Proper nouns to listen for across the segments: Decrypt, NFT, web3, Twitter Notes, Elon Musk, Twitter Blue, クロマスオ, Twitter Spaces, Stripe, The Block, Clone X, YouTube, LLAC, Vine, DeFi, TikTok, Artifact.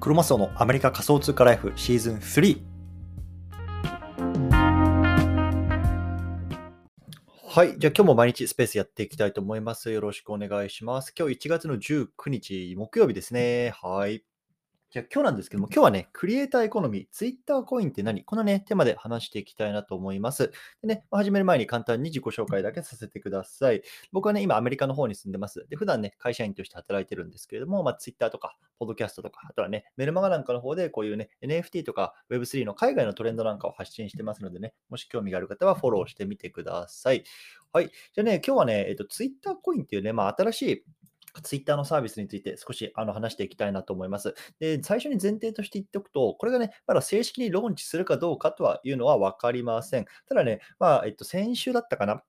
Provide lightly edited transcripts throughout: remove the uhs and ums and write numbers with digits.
クロマスオのアメリカ仮想通貨ライフシーズン3。はい。じゃあ今日も毎日スペースやっていきたいと思います。よろしくお願いします。今日1月の19日木曜日ですね。はい。じゃあ今日なんですけども、今日はね、クリエイターエコノミー、ツイッターコインって何？このね、テーマで話していきたいなと思います。でね、始める前に簡単に自己紹介だけさせてください。僕はね、今アメリカの方に住んでます。で、普段ね、会社員として働いてるんですけれども、ツイッターとか、ポッドキャストとか、あとはね、メルマガなんかの方でこういうね、NFT とか web3 の海外のトレンドなんかを発信してますのでね、もし興味がある方はフォローしてみてください。はい。じゃあね、今日はね、ツイッターコインっていうね、新しいツイッターのサービスについて少し話していきたいなと思います。で、最初に前提として言っておくと、これがね、まだ正式にローンチするかどうかとはいうのは分かりません。ただね、先週だったかな。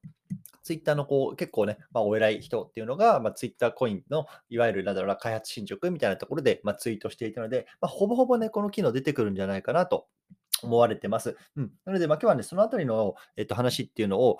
ツイッターの結構ね、お偉い人っていうのが、ツイッターコインのいわゆるなんだろうな開発進捗みたいなところで、ツイートしていたので、ほぼほぼね、この機能出てくるんじゃないかなと思われてます。なので、今日はね、そのあたりの、話っていうのを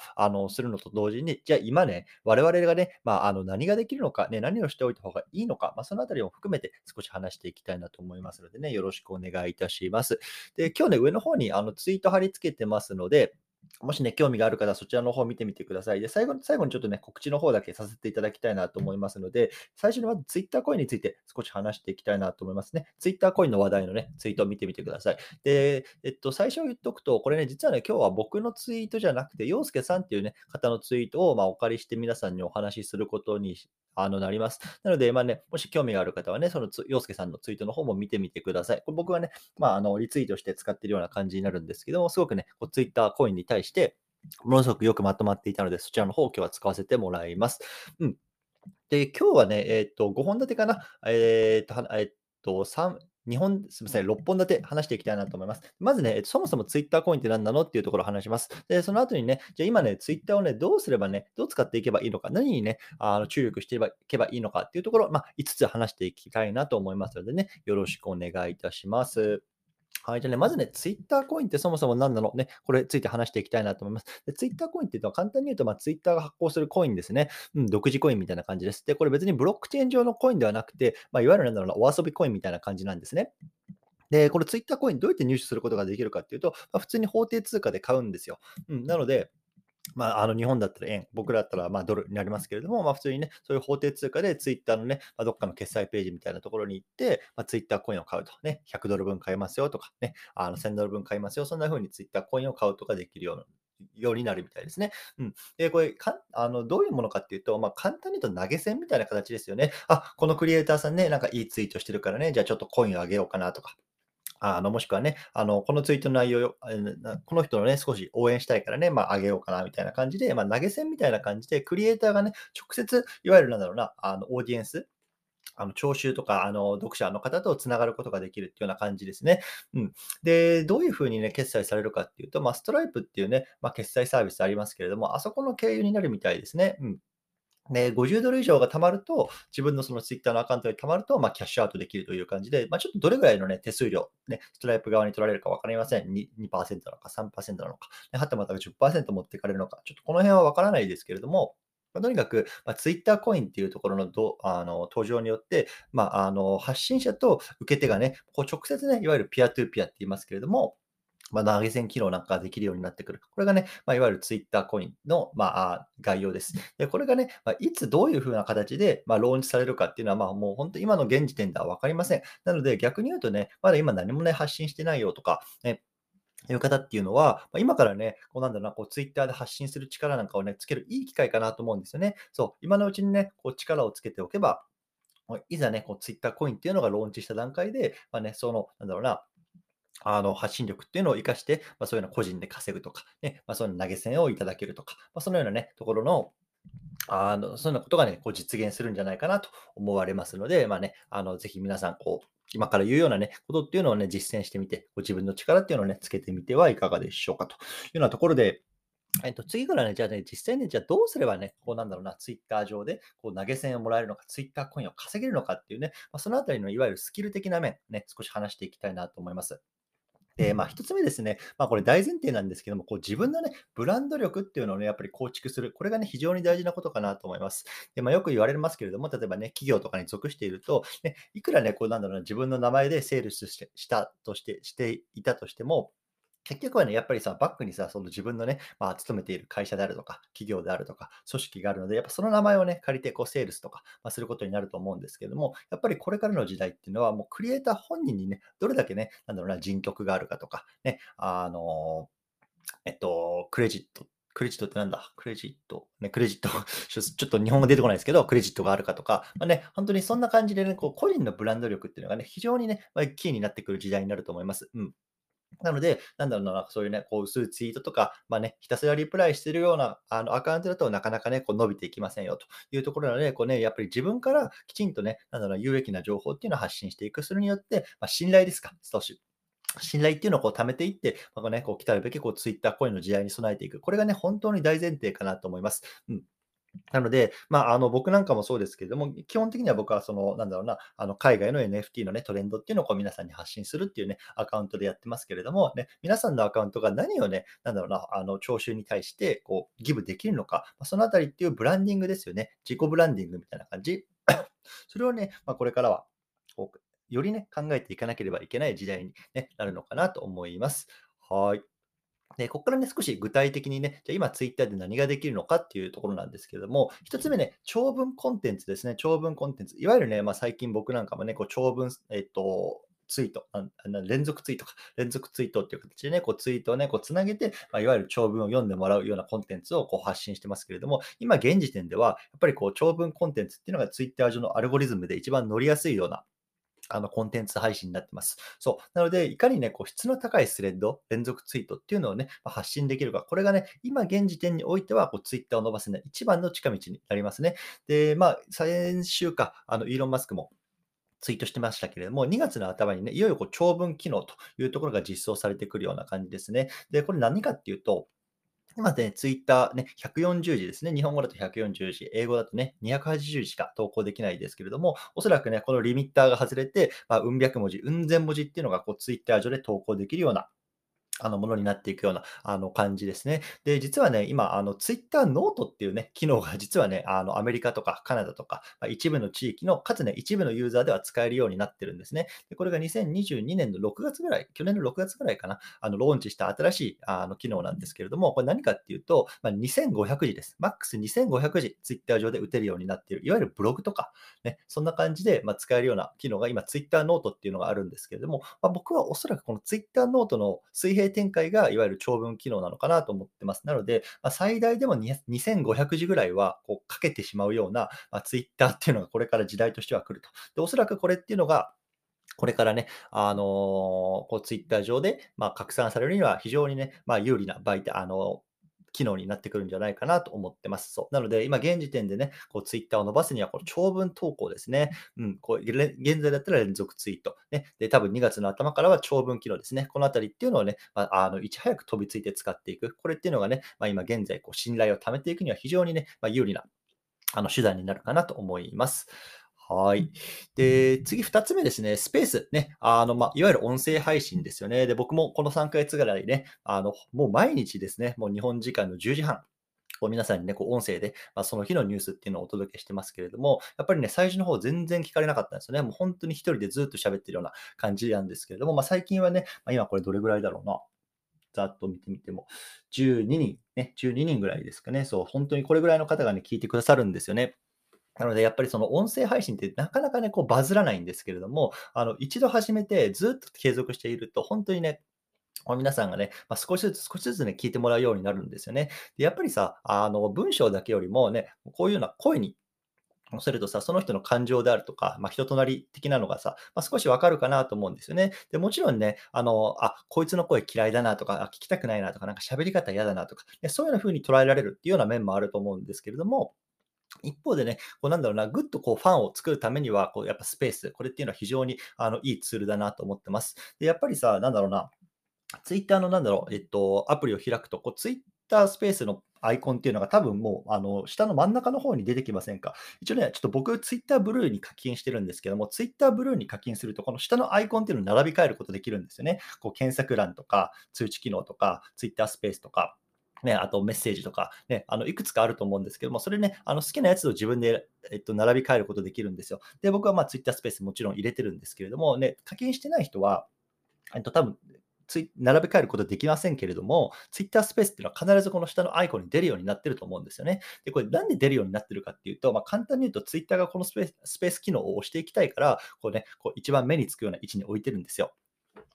するのと同時に、じゃあ今ね、我々がね、何ができるのか、ね、何をしておいた方がいいのか、そのあたりも含めて少し話していきたいなと思いますのでね、よろしくお願いいたします。で、今日ね、上の方にツイート貼り付けてますので、もしね、興味がある方はそちらの方を見てみてください。で、最後にちょっとね、告知の方だけさせていただきたいなと思いますので、最初にまずツイッターコインについて少し話していきたいなと思いますね。ツイッターコインの話題のね、ツイートを見てみてください。で、最初言っておくと、これね、実はね、今日は僕のツイートじゃなくて、陽介さんっていうね、方のツイートをお借りして皆さんにお話しすることになります。なので、ね、もし興味がある方はね、その陽介さんのツイートの方も見てみてください。これ僕はね、リツイートして使ってるような感じになるんですけども、すごくね、ツイッターコインに対して、ものすごくよくまとまっていたので、そちらの方を今日は使わせてもらいます。で、今日はね、5本立てかな。6本立て話していきたいなと思います。まずね、そもそもツイッターコインって何なのっていうところを話します。で、その後にね、じゃあ今ね、ツイッターをね、どうすればね、どう使っていけばいいのか、何にね、注力していけばいいのかっていうところ、5つ話していきたいなと思いますのでね、よろしくお願いいたします。はい、じゃあね、まずね、ツイッターコインってそもそも何なのね、これについて話していきたいなと思います。で、ツイッターコインっていうのは簡単に言うと、ツイッターが発行するコインですね。独自コインみたいな感じです。で、これ別にブロックチェーン上のコインではなくて、いわゆるなんだろうな、お遊びコインみたいな感じなんですね。で、これツイッターコインどうやって入手することができるかっていうと、普通に法定通貨で買うんですよ。なので、日本だったら円、僕らだったらドルになりますけれども、普通にね、そういう法定通貨でツイッターのね、どっかの決済ページみたいなところに行って、ツイッターコインを買うとね、100ドル分買いますよとかね、1000ドル分買いますよ、そんな風にツイッターコインを買うとかできるようになるみたいですね。で、これどういうものかっていうと、簡単に言うと投げ銭みたいな形ですよね。このクリエイターさんね、なんかいいツイートしてるからね、じゃあちょっとコインをあげようかなとか。もしくはね、このツイートの内容この人のね、少し応援したいからね、あげようかな、みたいな感じで、投げ銭みたいな感じで、クリエイターがね、直接、いわゆるなんだろうな、オーディエンス、聴衆とか、読者の方とつながることができるっていうような感じですね。で、どういうふうにね、決済されるかっていうと、ストライプっていうね、決済サービスありますけれども、あそこの経由になるみたいですね。で、50ドル以上が貯まると、自分のそのツイッターのアカウントに貯まると、キャッシュアウトできるという感じで、ちょっとどれぐらいのね、手数料、ね、ストライプ側に取られるか分かりません。2% なのか 3% なのか、はたまた 10% 持っていかれるのか、ちょっとこの辺は分からないですけれども、とにかく、ツイッターコインっていうところの登場によって、発信者と受け手がね、直接ね、いわゆるピアトゥーピアって言いますけれども、投げ銭機能なんかができるようになってくる。これがね、いわゆるツイッターコインの、概要です。で、これがね、いつどういうふうな形で、ローンチされるかっていうのは、もう本当今の現時点では分かりません。なので逆に言うとね、まだ今何もね、発信してないよとか、ね、いう方っていうのは、今からね、ツイッターで発信する力なんかをね、つけるいい機会かなと思うんですよね。そう、今のうちにね、力をつけておけば、いざね、ツイッターコインっていうのがローンチした段階で、その、なんだろうな、発信力っていうのを生かして、そういうの個人で稼ぐとか、ね、そういう投げ銭をいただけるとか、そのようなね、ところの、そんなことがね、実現するんじゃないかなと思われますので、ね、ぜひ皆さん、今から言うようなね、ことっていうのをね、実践してみて、自分の力っていうのをね、つけてみてはいかがでしょうかというようなところで、次からね、じゃあね、実際ね、じゃあどうすればね、ツイッター上で投げ銭をもらえるのか、ツイッターコインを稼げるのかっていうね、そのあたりのいわゆるスキル的な面、ね、少し話していきたいなと思います。で、一つ目ですね、これ大前提なんですけども、自分のね、ブランド力っていうのをね、やっぱり構築する。これがね、非常に大事なことかなと思います。で、よく言われますけれども、例えばね、企業とかに属していると、ね、いくらね、自分の名前でセールスしていたとしても、結局はね、やっぱりさ、バックにさ、自分のね、勤めている会社であるとか、企業であるとか、組織があるので、やっぱその名前をね、借りて、セールスとか、することになると思うんですけれども、やっぱりこれからの時代っていうのは、もうクリエイター本人にね、どれだけね、人徳があるかとか、ね、クレジットってなんだ？クレジット。ちょっと日本語出てこないですけど、クレジットがあるかとか、本当にそんな感じでね、個人のブランド力っていうのがね、非常にね、キーになってくる時代になると思います。なので、そういうね、薄いツイートとか、ひたすらリプライしてるようなアカウントだとなかなかね、伸びていきませんよというところなので、やっぱり自分からきちんとね、有益な情報っていうのを発信していく、それによって、信頼ですか、少し。信頼っていうのを貯めていって、来たるべきツイッターコインの時代に備えていく。これがね、本当に大前提かなと思います。なので、僕なんかもそうですけれども、基本的には僕は海外の NFT の、ね、トレンドっていうのを皆さんに発信するっていうね、アカウントでやってますけれども、ね、皆さんのアカウントが何をね、聴衆に対してギブできるのか、そのあたりっていうブランディングですよね。自己ブランディングみたいな感じ。それをね、これからはよりね、考えていかなければいけない時代に、ね、なるのかなと思います。はい。で、ここからね、少し具体的にね、じゃあ今ツイッターで何ができるのかっていうところなんですけれども、一つ目ね、長文コンテンツですね。長文コンテンツ。いわゆるね、最近僕なんかもね、長文、ツイート、連続ツイートっていう形でね、ツイートをね、つなげて、いわゆる長文を読んでもらうようなコンテンツを発信してますけれども、今現時点では、やっぱり長文コンテンツっていうのがツイッター上のアルゴリズムで一番乗りやすいような、コンテンツ配信になってます。そう。なので、いかにね、質の高いスレッド、連続ツイートっていうのをね、発信できるか。これがね、今現時点においては、ツイッターを伸ばすね、一番の近道になりますね。で、先週か、イーロン・マスクもツイートしてましたけれども、2月の頭にね、いよいよ長文機能というところが実装されてくるような感じですね。で、これ何かっていうと、今ね、ツイッターね、140字ですね。日本語だと140字、英語だとね、280字しか投稿できないですけれども、おそらくね、このリミッターが外れて、うん百文字、うん千文字っていうのが、ツイッター上で投稿できるような、ものになっていくような、感じですね。で、実はね、今、ツイッターノートっていうね、機能が実はね、アメリカとかカナダとか、一部の地域の、かつね、一部のユーザーでは使えるようになってるんですね。で、これが2022年の6月ぐらい、去年の6月ぐらいかな、ローンチした新しい、機能なんですけれども、これ何かっていうと、2500字です。マックス2500字、ツイッター上で打てるようになっている、いわゆるブログとか、ね、そんな感じで、使えるような機能が、今、ツイッターノートっていうのがあるんですけれども、僕はおそらくこのツイッターノートの水平展開がいわゆる長文機能なのかなと思ってます。なので、最大でも2500字ぐらいはかけてしまうようなツイッターっていうのがこれから時代としては来ると。で、おそらくこれっていうのがこれからね、ツイッター上で拡散されるには非常にね、有利な媒体、機能になってくるんじゃないかなと思ってます。そう。なので、今現時点でね、ツイッターを伸ばすには、長文投稿ですね。現在だったら連続ツイート。ね。で、多分2月の頭からは長文機能ですね。このあたりっていうのをね、いち早く飛びついて使っていく。これっていうのがね、今現在、信頼を貯めていくには非常にね、有利な、手段になるかなと思います。はい。で、次2つ目ですね。スペースね。いわゆる音声配信ですよね。で、僕もこの3ヶ月ぐらいね、もう毎日ですね、もう日本時間の10時半。皆さんにね、音声で、その日のニュースっていうのをお届けしてますけれども、やっぱりね、最初の方全然聞かれなかったんですよね。もう本当に一人でずっと喋ってるような感じなんですけれども、最近はね、今これどれぐらいだろうな。ざっと見てみても、12人ぐらいですかね。そう、本当にこれぐらいの方がね、聞いてくださるんですよね。なので、やっぱりその音声配信ってなかなかね、バズらないんですけれども、一度始めてずっと継続していると、本当にね、皆さんがね、少しずつね、聞いてもらうようになるんですよね。で、やっぱりさ、文章だけよりもね、こういうような声に乗せるとさ、その人の感情であるとか、人となり的なのがさ、少しわかるかなと思うんですよね。で、もちろんね、こいつの声嫌いだなとか、聞きたくないなとか、なんか喋り方嫌だなとか、ね、そういう風に捉えられるっていうような面もあると思うんですけれども、一方でね、ぐっとファンを作るためには、やっぱスペース、これっていうのは非常にいいツールだなと思ってます。で、やっぱりさ、ツイッターのアプリを開くと、ツイッ Twitter スペースのアイコンっていうのが多分もう下の真ん中の方に出てきませんか。一応ね、ちょっと僕ツイッターブルーに課金してるんですけども、ツイッターブルーに課金するとこの下のアイコンっていうのを並び替えることできるんですよね。こう検索欄とか通知機能とかツイッタースペースとかね、あとメッセージとか、ね、いくつかあると思うんですけども、それね、好きなやつを自分で、並び替えることできるんですよ。で、僕はツイッタースペースもちろん入れてるんですけれども、ね、課金してない人は、多分並び替えることできませんけれども、ツイッタースペースっていうのは必ずこの下のアイコンに出るようになってると思うんですよね。で、これなんで出るようになってるかっていうと、簡単に言うとツイッターがこのスペース機能を押していきたいから、こうね、こう一番目につくような位置に置いてるんですよ。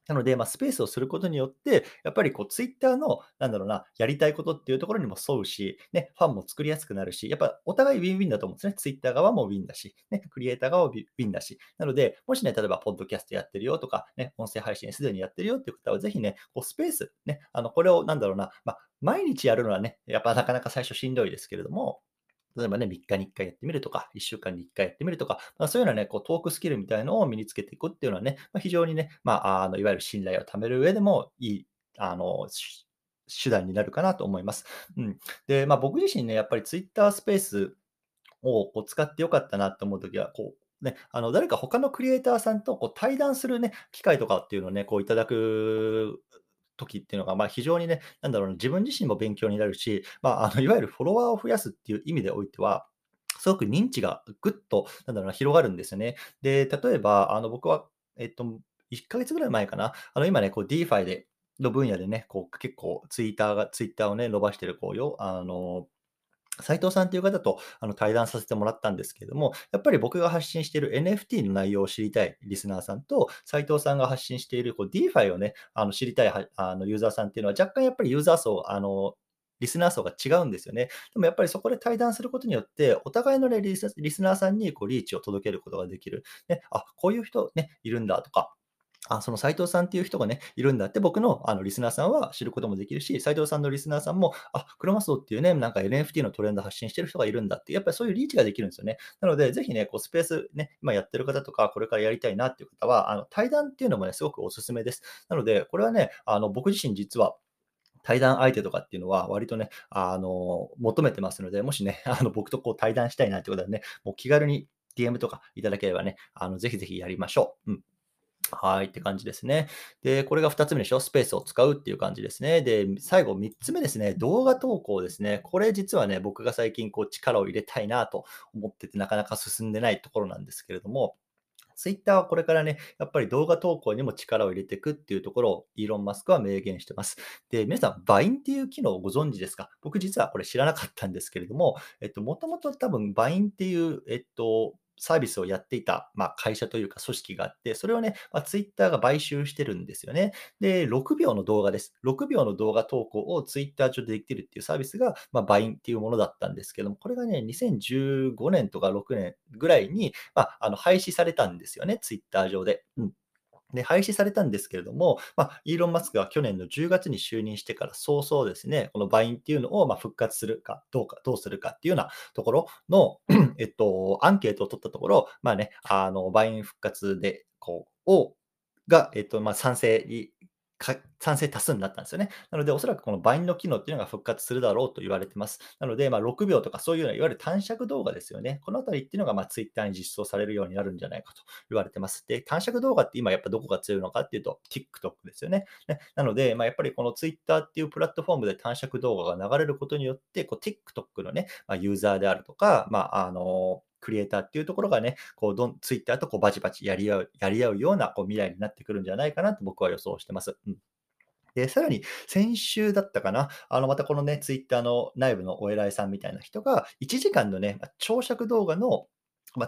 なので、スペースをすることによって、やっぱりツイッターの、やりたいことっていうところにも沿うし、ね、ファンも作りやすくなるし、やっぱお互いウィンウィンだと思うんですね。ツイッター側もウィンだし、ね、クリエイター側もウィンだし。なので、もしね、例えば、ポッドキャストやってるよとか、ね、音声配信すでにやってるよっていう方は、ぜひね、スペース、ね、これを、毎日やるのはね、やっぱなかなか最初しんどいですけれども、例えばね、3日に1回やってみるとか、1週間に1回やってみるとか、そういうようなね、トークスキルみたいのを身につけていくっていうのはね、非常にね、いわゆる信頼を貯める上でもいい、手段になるかなと思います。うん。で、僕自身ね、やっぱりツイッタースペースを使ってよかったなと思うときは、ね、誰か他のクリエイターさんと対談するね、機会とかっていうのをね、いただく時っていうのが非常にね、自分自身も勉強になるし、いわゆるフォロワーを増やすっていう意味でおいては、すごく認知がぐっと広がるんですよね。で、例えば僕は、1ヶ月ぐらい前かな、今ね、DeFi の分野でね、結構ツイッターをね、伸ばしてる斉藤さんという方と対談させてもらったんですけれども、やっぱり僕が発信している NFT の内容を知りたいリスナーさんと、斉藤さんが発信しているDeFi をね、知りたいユーザーさんっていうのは若干やっぱりユーザー層、リスナー層が違うんですよね。でもやっぱりそこで対談することによって、お互いの、ね、リスナーさんにリーチを届けることができる。ね、あ、こういう人、ね、いるんだとか。あ、その斉藤さんっていう人がね、いるんだって僕のリスナーさんは知ることもできるし、斉藤さんのリスナーさんも、あ、クロマスオっていうね、なんか NFT のトレンド発信してる人がいるんだって、やっぱりそういうリーチができるんですよね。なので、ぜひね、スペースね、今やってる方とか、これからやりたいなっていう方は、対談っていうのもね、すごくおすすめです。なので、これはね、僕自身実は、対談相手とかっていうのは割とね、求めてますので、もしね、僕と対談したいなってことはね、もう気軽に DM とかいただければね、ぜひぜひやりましょう。うん。はいって感じですね。で、これが2つ目でしょ。スペースを使うっていう感じですね。で、最後3つ目ですね。動画投稿ですね。これ実はね、僕が最近力を入れたいなと思ってて、なかなか進んでないところなんですけれども、ツイッターはこれからね、やっぱり動画投稿にも力を入れていくっていうところをイーロン・マスクは明言してます。で、皆さん、バインっていう機能をご存知ですか？僕実はこれ知らなかったんですけれども、もともと多分バインっていう、サービスをやっていた、会社というか組織があって、それをね、ツイッターが買収してるんですよね。で、6秒の動画です。6秒の動画投稿をツイッター上でできるっていうサービスが、バインっていうものだったんですけども、これがね、2015年とか6年ぐらいに、廃止されたんですよね、ツイッター上で。うん。で、廃止されたんですけれども、イーロン・マスクが去年の10月に就任してから早々ですね、このバインっていうのを復活するかどうするかっていうようなところの、アンケートを取ったところ、ね、バイン復活でが、賛成多数になったんですよね。なので、おそらくこのバインの機能っていうのが復活するだろうと言われてます。なので、6秒とかそういうような、いわゆる短尺動画ですよね。このあたりっていうのが、ツイッターに実装されるようになるんじゃないかと言われてます。で、短尺動画って今やっぱどこが強いのかっていうと、TikTok ですよね。なので、やっぱりこのツイッターっていうプラットフォームで短尺動画が流れることによって、TikTok のね、ユーザーであるとか、クリエイターっていうところがね、ツイッターとバチバチやり合うような未来になってくるんじゃないかなと僕は予想してます。うん、で、さらに先週だったかな、またこのね、ツイッターの内部のお偉いさんみたいな人が、1時間のね、長尺動画の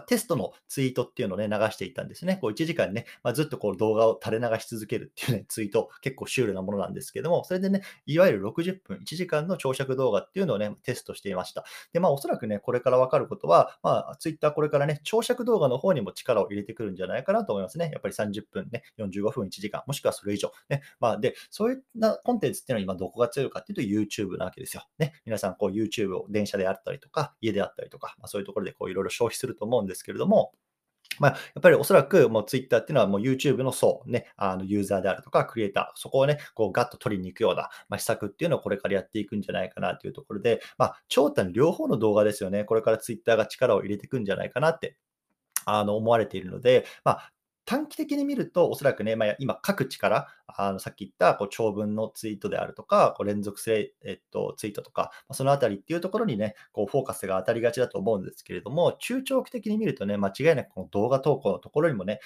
テストのツイートっていうのをね、流していたんですね。1時間ね、ずっと動画を垂れ流し続けるっていうね、ツイート、結構シュールなものなんですけども、それでね、いわゆる60分、1時間の長尺動画っていうのをね、テストしていました。で、おそらくね、これから分かることは、ツイッターこれからね、長尺動画の方にも力を入れてくるんじゃないかなと思いますね。やっぱり30分ね、45分、1時間、もしくはそれ以上ね。で、そういうコンテンツっていうのは今どこが強いかっていうと YouTube なわけですよ。ね、皆さんYouTube を電車であったりとか、家であったりとか、そういうところでいろいろ消費すると思うんですけれども、まあ、やっぱりおそらくもう Twitter っていうのはもう YouTube の層、ね、ユーザーであるとかクリエイター、そこをね、こうガッと取りに行くような、施策っていうのをこれからやっていくんじゃないかなというところで、長短両方の動画ですよね。これから Twitter が力を入れていくんじゃないかなって思われているので、短期的に見るとおそらくね、今各地からさっき言った長文のツイートであるとか連続性、ツイートとか、そのあたりっていうところにねフォーカスが当たりがちだと思うんですけれども、中長期的に見るとね、間違いなくこの動画投稿のところにもね、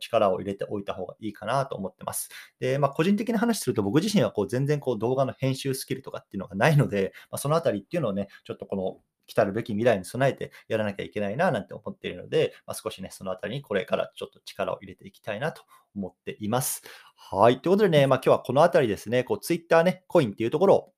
力を入れておいた方がいいかなと思ってます。で、個人的な話すると僕自身は全然動画の編集スキルとかっていうのがないので、そのあたりっていうのをねちょっとこの来たるべき未来に備えてやらなきゃいけないななんて思っているので、少しねそのあたりにこれからちょっと力を入れていきたいなと思っています。はい、ということでね、今日はこのあたりですね、Twitter ねコインっていうところ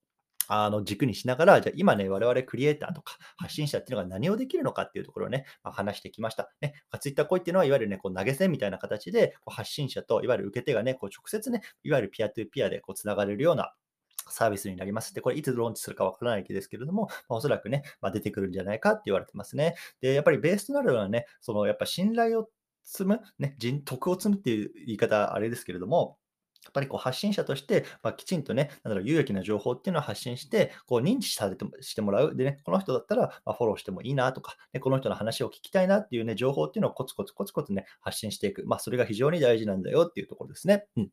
を軸にしながら、じゃあ今ね我々クリエイターとか発信者っていうのが何をできるのかっていうところをね、話してきましたね。ツイッターコインっていうのはいわゆるね投げ銭みたいな形で発信者といわゆる受け手がね直接ねいわゆるピアトゥピアでつながれるようなサービスになります。で、これいつローンチするかわからないですけれども、おそらくね、出てくるんじゃないかって言われてますね。で、やっぱりベースとなるのはね、やっぱ信頼を積む、ね、人徳を積むっていう言い方あれですけれども、やっぱり発信者として、きちんとね、有益な情報っていうのを発信して、認知されてしてもらう。でね、この人だったらフォローしてもいいなとか、ね、この人の話を聞きたいなっていうね、情報っていうのをコツコツね、発信していく。それが非常に大事なんだよっていうところですね。うん。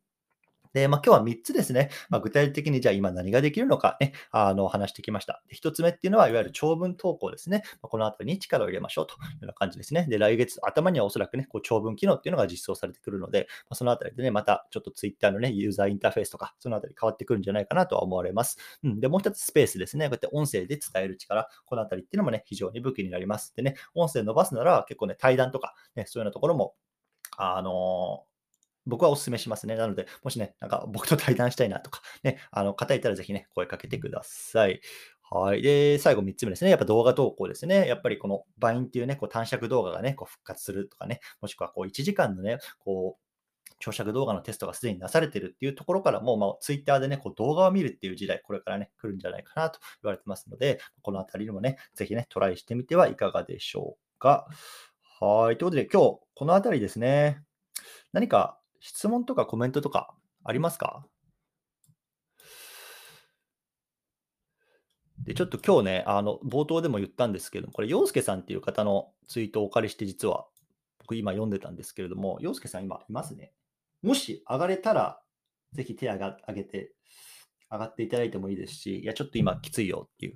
で、今日は3つですね、具体的にじゃあ今何ができるのかね、話してきました。で、1つ目っていうのは、いわゆる長文投稿ですね。このあたりに力を入れましょうというような感じですね。で、来月頭にはおそらくね、長文機能っていうのが実装されてくるので、そのあたりでね、またちょっと Twitter のね、ユーザーインターフェースとか、そのあたり変わってくるんじゃないかなとは思われます。うん。で、もう1つスペースですね。こうやって音声で伝える力、このあたりっていうのもね、非常に武器になります。でね、音声伸ばすなら結構ね、対談とか、ね、そういうようなところも、僕はお勧めしますね。なので、もしね、僕と対談したいなとか、ね、方いたらぜひね、声かけてください。はい。で、最後3つ目ですね。やっぱ動画投稿ですね。やっぱりこのバインっていうね、短尺動画がね、復活するとかね、もしくは1時間のね、長尺動画のテストがすでになされてるっていうところからも、Twitter でね、動画を見るっていう時代、これからね、来るんじゃないかなと言われてますので、このあたりにもね、ぜひね、トライしてみてはいかがでしょうか。はい。ということで、今日、このあたりですね。何か質問とかコメントとかありますか？で、ちょっと今日ね、冒頭でも言ったんですけども、これ、陽介さんっていう方のツイートをお借りして、実は僕今読んでたんですけれども、陽介さん今いますね。もし上がれたら、ぜひ手上げて、上がっていただいてもいいですし、いや、ちょっと今きついよっていう、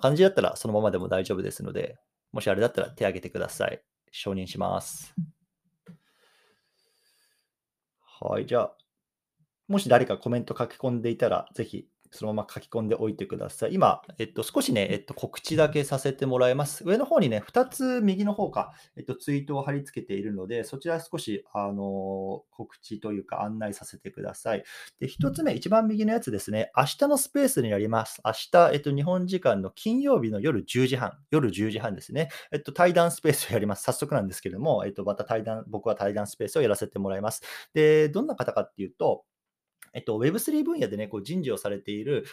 感じだったらそのままでも大丈夫ですので、もしあれだったら手上げてください。承認します。はい、じゃあ、もし誰かコメント書き込んでいたら、ぜひそのまま書き込んでおいてください。今、少しね、告知だけさせてもらいます。上の方にね、2つ右の方か、ツイートを貼り付けているので、そちら少し、告知というか案内させてください。で、1つ目、一番右のやつですね、明日のスペースになります。明日、日本時間の金曜日の夜10時半ですね。対談スペースをやります。早速なんですけれども、また僕は対談スペースをやらせてもらいます。で、どんな方かっていうと、web3 分野でね、人事をされている、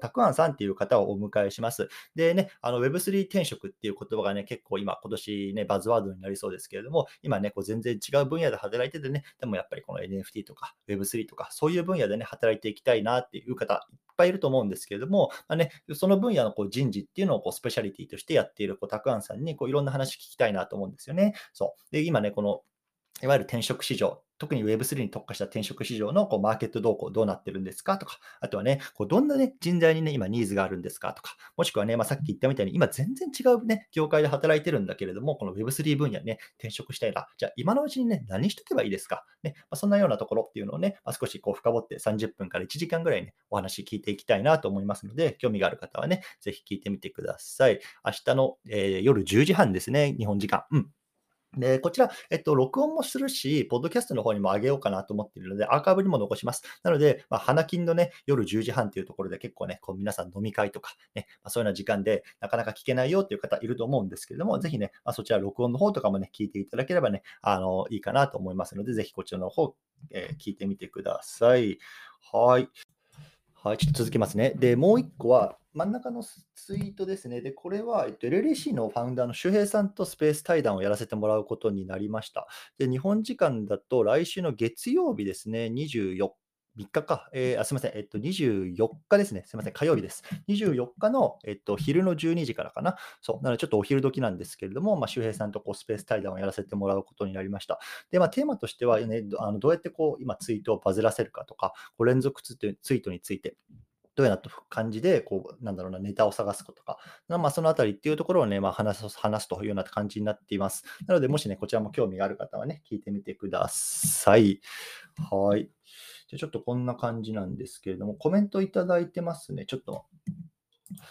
たくあんさんっていう方をお迎えします。でね、web3 転職っていう言葉がね、結構今年ね、バズワードになりそうですけれども、今ね、全然違う分野で働いててね、でもやっぱりこの NFT とか web3 とか、そういう分野でね、働いていきたいなっていう方、いっぱいいると思うんですけれども、ね、その分野の人事っていうのをスペシャリティとしてやっているたくあんさんにいろんな話聞きたいなと思うんですよね。そう。で、今ね、いわゆる転職市場、特に Web3 に特化した転職市場のマーケット動向どうなってるんですかとか、あとはね、どんな、ね、人材に、ね、今ニーズがあるんですかとか、もしくはね、さっき言ったみたいに今全然違う、ね、業界で働いてるんだけれども、この Web3 分野に、ね、転職したいな、じゃあ今のうちにね、何しとけばいいですか、ね、そんなようなところっていうのをね、少し深掘って30分から1時間ぐらいね、お話聞いていきたいなと思いますので、興味がある方はね、ぜひ聞いてみてください。明日の、夜10時半ですね、日本時間。うん。で、こちら、録音もするし、ポッドキャストの方にも上げようかなと思っているので、アーカイブにも残します。なので、花金のね、夜10時半というところで結構ね、皆さん飲み会とかね、そういうような時間でなかなか聞けないよっていう方いると思うんですけれども、ぜひね、そちら録音の方とかもね、聞いていただければね、いいかなと思いますので、ぜひこちらの方、聞いてみてください。はい。はい、ちょっと続きますね。で、もう一個は、真ん中のツイートですね。で、これは、LLAC のファウンダーの周平さんとスペース対談をやらせてもらうことになりました。で、日本時間だと来週の月曜日ですね、24日ですね。すみません、火曜日です。24日の、昼の12時からかな。そう、なのでちょっとお昼時なんですけれども、周平さんとこうスペース対談をやらせてもらうことになりました。で、テーマとしては、ね、どうやってこう今ツイートをバズらせるかとか、こう連続ツイートについて。どうやな感じでこうなんだろうなネタを探すことか、そのあたりっていうところをね、話すというような感じになっています。なのでもしねこちらも興味がある方はね聞いてみてください。はい。じゃちょっとこんな感じなんですけれどもコメントいただいてますね。ちょっと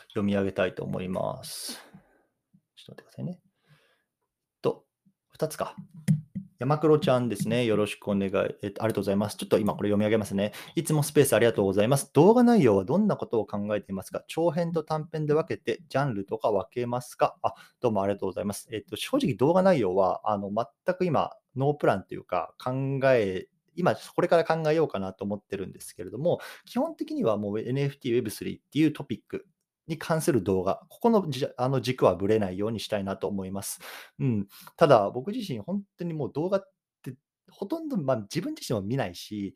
読み上げたいと思います。ちょっと待ってくださいね。2つか。山黒ちゃんですね。よろしくお願い、ありがとうございます。ちょっと今これ読み上げますね。いつもスペースありがとうございます。動画内容はどんなことを考えていますか？長編と短編で分けてジャンルとか分けますか？あ、どうもありがとうございます。正直動画内容は全く今ノープランというか今これから考えようかなと思ってるんですけれども、基本的にはもう NFT、Web3 っていうトピックに関する動画、ここの軸はぶれないようにしたいなと思います。うん、ただ僕自身本当にもう動画ってほとんど、自分自身も見ないし、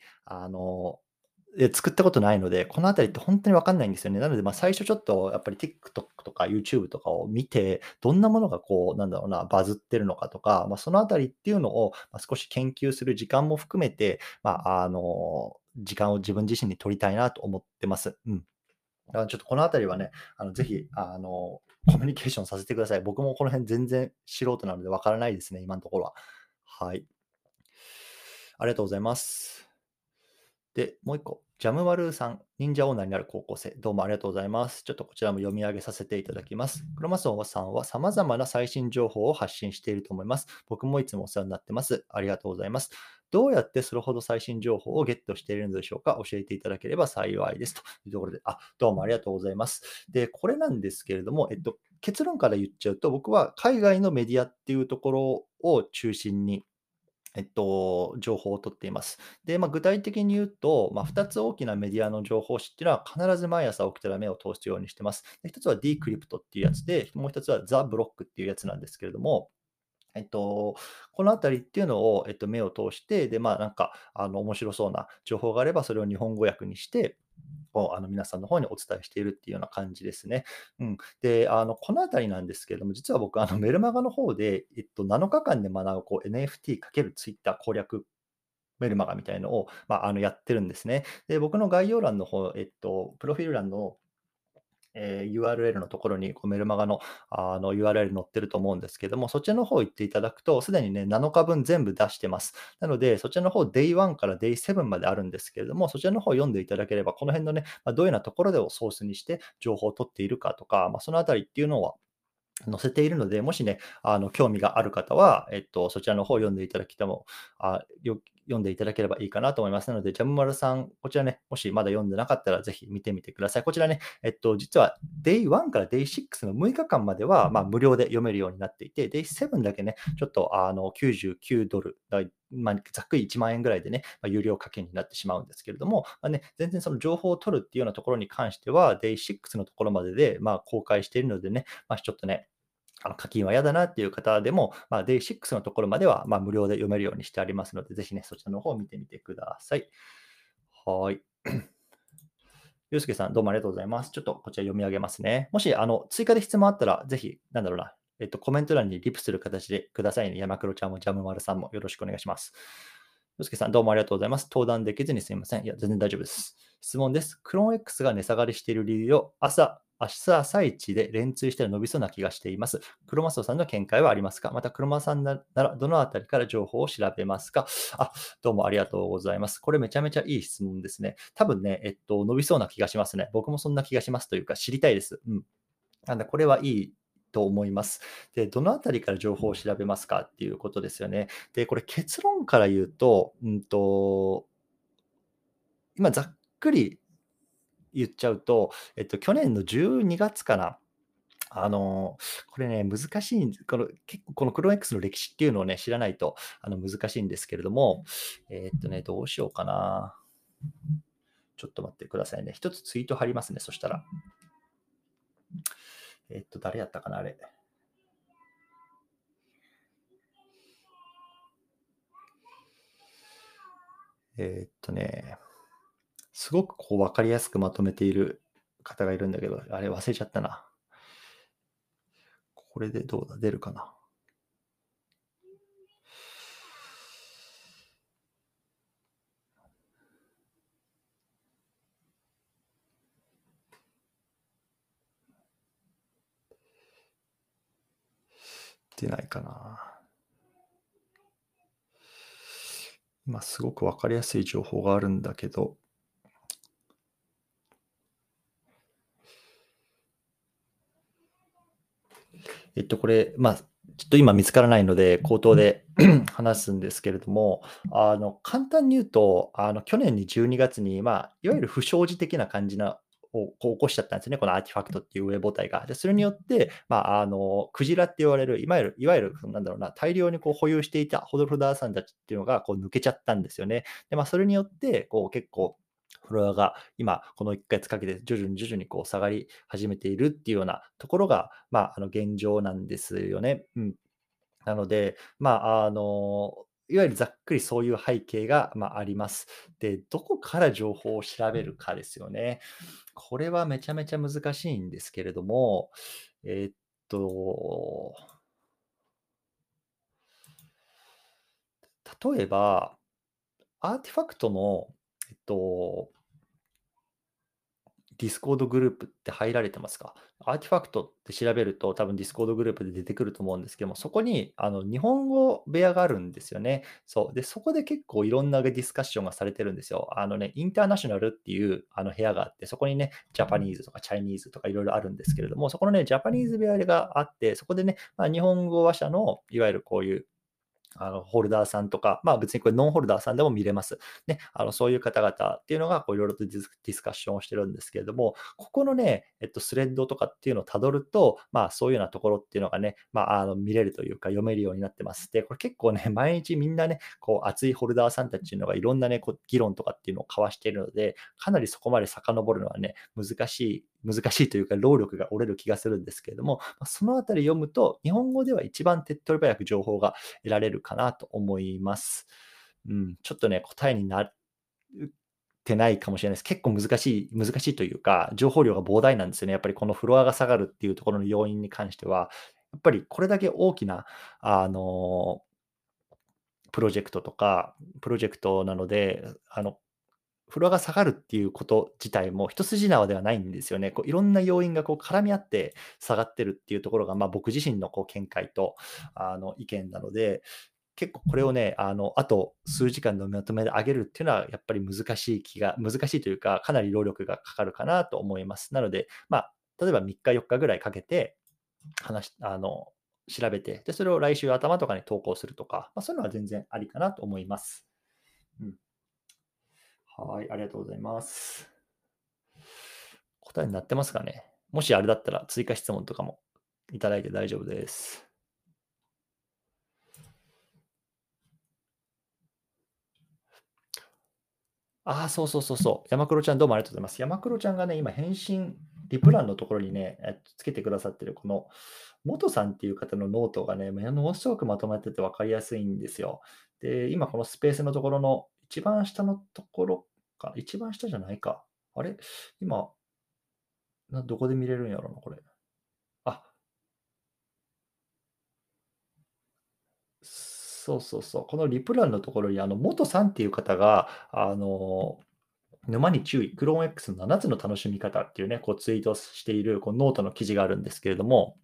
作ったことないので、このあたりって本当に分かんないんですよね。なので、最初ちょっとやっぱり TikTok とか YouTube とかを見て、どんなものがこう、なんだろうな、バズってるのかとか、そのあたりっていうのを少し研究する時間も含めて、時間を自分自身に取りたいなと思ってます。うん。ちょっとこのあたりはね、ぜひコミュニケーションさせてください。僕もこの辺全然素人なのでわからないですね、今のところは。はい。ありがとうございます。で、もう一個、ジャムワルーさん、忍者オーナーになる高校生、どうもありがとうございます。ちょっとこちらも読み上げさせていただきます。クロマスオさんは様々な最新情報を発信していると思います。僕もいつもお世話になってます。ありがとうございます。どうやってそれほど最新情報をゲットしているのでしょうか？教えていただければ幸いです。というところで、どうもありがとうございます。で、これなんですけれども、結論から言っちゃうと、僕は海外のメディアっていうところを中心に、情報を取っています。で、具体的に言うと、2つ大きなメディアの情報誌っていうのは必ず毎朝起きたら目を通すようにしてます。で、1つは Decrypt っていうやつで、もう1つは The Block っていうやつなんですけれども、このあたりっていうのを、目を通して、で、なんか、面白そうな情報があれば、それを日本語訳にして、皆さんの方にお伝えしているっていうような感じですね。うん。で、このあたりなんですけれども、実は僕、メルマガの方で、7日間で学ぶ、NFT×Twitter 攻略メルマガみたいのを、やってるんですね。で、僕の概要欄の方、プロフィール欄の、URL のところにメルマガの、URL 載ってると思うんですけども、そちらの方行っていただくと、すでにね、7日分全部出してます。なので、そちらの方、Day1 から Day7 まであるんですけれども、そちらの方読んでいただければ、この辺のね、どういうようなところでをソースにして情報を取っているかとか、そのあたりっていうのは載せているので、もしね、興味がある方は、そちらの方を読んでいただければいいかなと思います。なので、ジャムマルさん、こちらね、もしまだ読んでなかったら、ぜひ見てみてください。こちらね、実は、Day1 から Day6 の6日間までは、無料で読めるようになっていて、Day7 だけね、ちょっと、$99、ざっくり1万円ぐらいでね、有料課金になってしまうんですけれども、ね、全然その情報を取るっていうようなところに関しては、Day6 のところまでで、公開しているのでね、ちょっとね、課金は嫌だなっていう方でも、Day6 のところまでは無料で読めるようにしてありますので、ぜひね、そちらの方を見てみてください。はい。ゆうすけさん、どうもありがとうございます。ちょっとこちら読み上げますね。もし追加で質問あったら、ぜひ、コメント欄にリプする形でくださいね。山黒ちゃんもジャム丸さんもよろしくお願いします。よすけさん、どうもありがとうございます。登壇できずにすみません。いや、全然大丈夫です。質問です。クローン X が値下がりしている理由を明日朝一で連通したら伸びそうな気がしています。クロマスオさんの見解はありますか？またクロマさんならどのあたりから情報を調べますか？どうもありがとうございます。これめちゃめちゃいい質問ですね。多分ね、伸びそうな気がしますね。僕もそんな気がしますというか知りたいです。うん。なんでこれはいいと思います。で、どのあたりから情報を調べますかっていうことですよね。で、これ結論から言うと、今ざっくり言っちゃうと、去年の12月かな、これね、難しいんです。結構このクローン X の歴史っていうのをね、知らないと難しいんですけれども、どうしようかな。ちょっと待ってくださいね。一つツイート貼りますね、そしたら。誰やったかな、あれ。すごくこう分かりやすくまとめている方がいるんだけど、あれ忘れちゃったな。これでどうだ、出るかな。出ないかな。今すごく分かりやすい情報があるんだけど、これ、ちょっと今見つからないので、口頭で話すんですけれども、簡単に言うと、去年に12月に、いわゆる不祥事的な感じな、起こしちゃったんですね、このアーティファクトっていうウェブ母体が。で、それによって、クジラって言われる、いわゆるなんだろうな、大量にこう保有していたホルダーさんたちっていうのがこう抜けちゃったんですよね。で、それによってこう結構フォロワーが今この1ヶ月かけて徐々にこう下がり始めているっていうようなところが、現状なんですよね。うん、なので、いわゆるざっくりそういう背景が、あります。で、どこから情報を調べるかですよね。これはめちゃめちゃ難しいんですけれども、例えば、アーティファクトの、ディスコードグループって入られてますか？アーティファクトって調べると多分ディスコードグループで出てくると思うんですけども、そこに日本語部屋があるんですよね。そうで、そこで結構いろんなディスカッションがされてるんですよ。インターナショナルっていう部屋があって、そこにね、ジャパニーズとかチャイニーズとかいろいろあるんですけれども、そこのね、ジャパニーズ部屋があって、そこでね、日本語話者のいわゆるこういうホルダーさんとか、別にこれノンホルダーさんでも見れます。ね、そういう方々っていうのがこういろいろとディスカッションをしてるんですけれども、ここのね、スレッドとかっていうのをたどると、そういうようなところっていうのがね、見れるというか読めるようになってます。で、これ結構ね、毎日みんなね、こう熱いホルダーさんたちのがいろんなね、こう議論とかっていうのを交わしているので、かなりそこまで遡るのはね、難しいというか、労力が折れる気がするんですけれども、そのあたり読むと、日本語では一番手っ取り早く情報が得られるかなと思います。うん、ちょっとね、答えになってないかもしれないです。結構難しいというか、情報量が膨大なんですよね。やっぱりこのフロアが下がるっていうところの要因に関しては、やっぱりこれだけ大きな、プロジェクトなので、フロアが下がるっていうこと自体も一筋縄ではないんですよね。こういろんな要因がこう絡み合って下がってるっていうところが、僕自身のこう見解と意見なので、結構これをね、あと数時間のまとめで上げるっていうのはやっぱり難しいというか、かなり労力がかかるかなと思います。なので、例えば3日4日ぐらいかけて調べて、でそれを来週頭とかに投稿するとか、そういうのは全然ありかなと思います。うん。はい、ありがとうございます。答えになってますかね？もしあれだったら追加質問とかもいただいて大丈夫です。そう。山黒ちゃん、どうもありがとうございます。山黒ちゃんがね、今、返信、リプランのところにね、つけてくださってる、この、元さんっていう方のノートがね、ものすごくまとまってて分かりやすいんですよ。で、今、このスペースのところの、一番下のところか、一番下じゃないか。あれ？今、どこで見れるんやろな、これ。そう。このリプランのところに、元さんっていう方が、沼に注意、クローン X の7つの楽しみ方っていうね、こうツイートしているこのノートの記事があるんですけれども、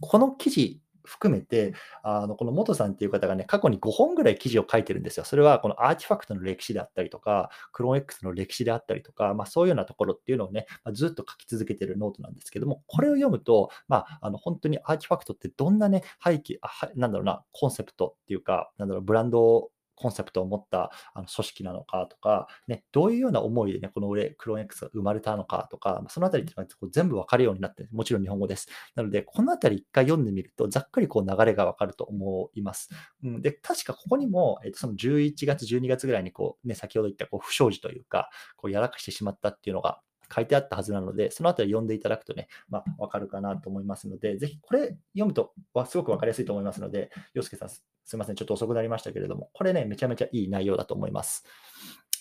この記事、含めてこの元さんっていう方がね、過去に5本ぐらい記事を書いてるんですよ。それはこのアーティファクトの歴史であったりとか、クローン X の歴史であったりとか、そういうようなところっていうのをね、ずっと書き続けてるノートなんですけども、これを読むと、本当にアーティファクトってどんなね、背景、なんだろうな、コンセプトっていうか、なんだろう、ブランドをコンセプトを持った組織なのかとか、ね、どういうような思いで、ね、このクローン X が生まれたのかとか、そのあたりっていうのが全部分かるようになって、もちろん日本語です。なので、このあたり一回読んでみると、ざっくりこう流れが分かると思います。うん、で、確かここにも、その11月、12月ぐらいにこう、ね、先ほど言ったこう不祥事というか、こうやらかしてしまったっていうのが書いてあったはずなので、そのあたり読んでいただくとね、まあ、わかるかなと思いますので、ぜひこれ読むとすごくわかりやすいと思いますので、陽介さんすみません、ちょっと遅くなりましたけれども、これね、めちゃめちゃいい内容だと思います。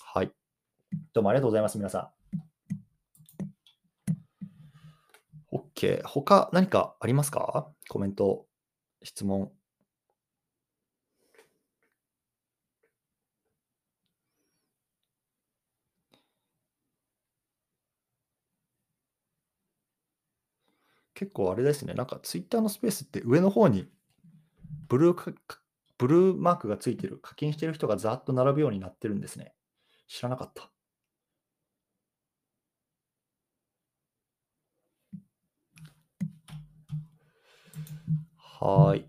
はい。どうもありがとうございます、皆さん。OK。他何かありますか？コメント、質問。結構あれですね、なんかツイッターのスペースって上の方にブルーマークがついてる、課金してる人がざーっと並ぶようになってるんですね。知らなかった。はい。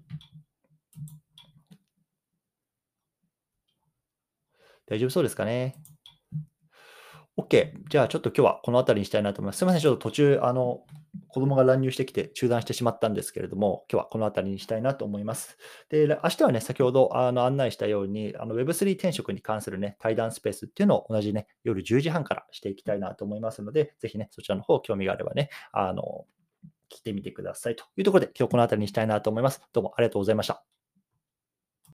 大丈夫そうですかね。OK。じゃあちょっと今日はこの辺りにしたいなと思います。すみません、ちょっと途中、子供が乱入してきて中断してしまったんですけれども、今日はこの辺りにしたいなと思います。で、明日はね、先ほど案内したように、Web3 転職に関するね、対談スペースっていうのを同じね、夜10時半からしていきたいなと思いますので、ぜひね、そちらの方、興味があればね、聞いてみてくださいというところで、今日この辺りにしたいなと思います。どうもありがとうございました。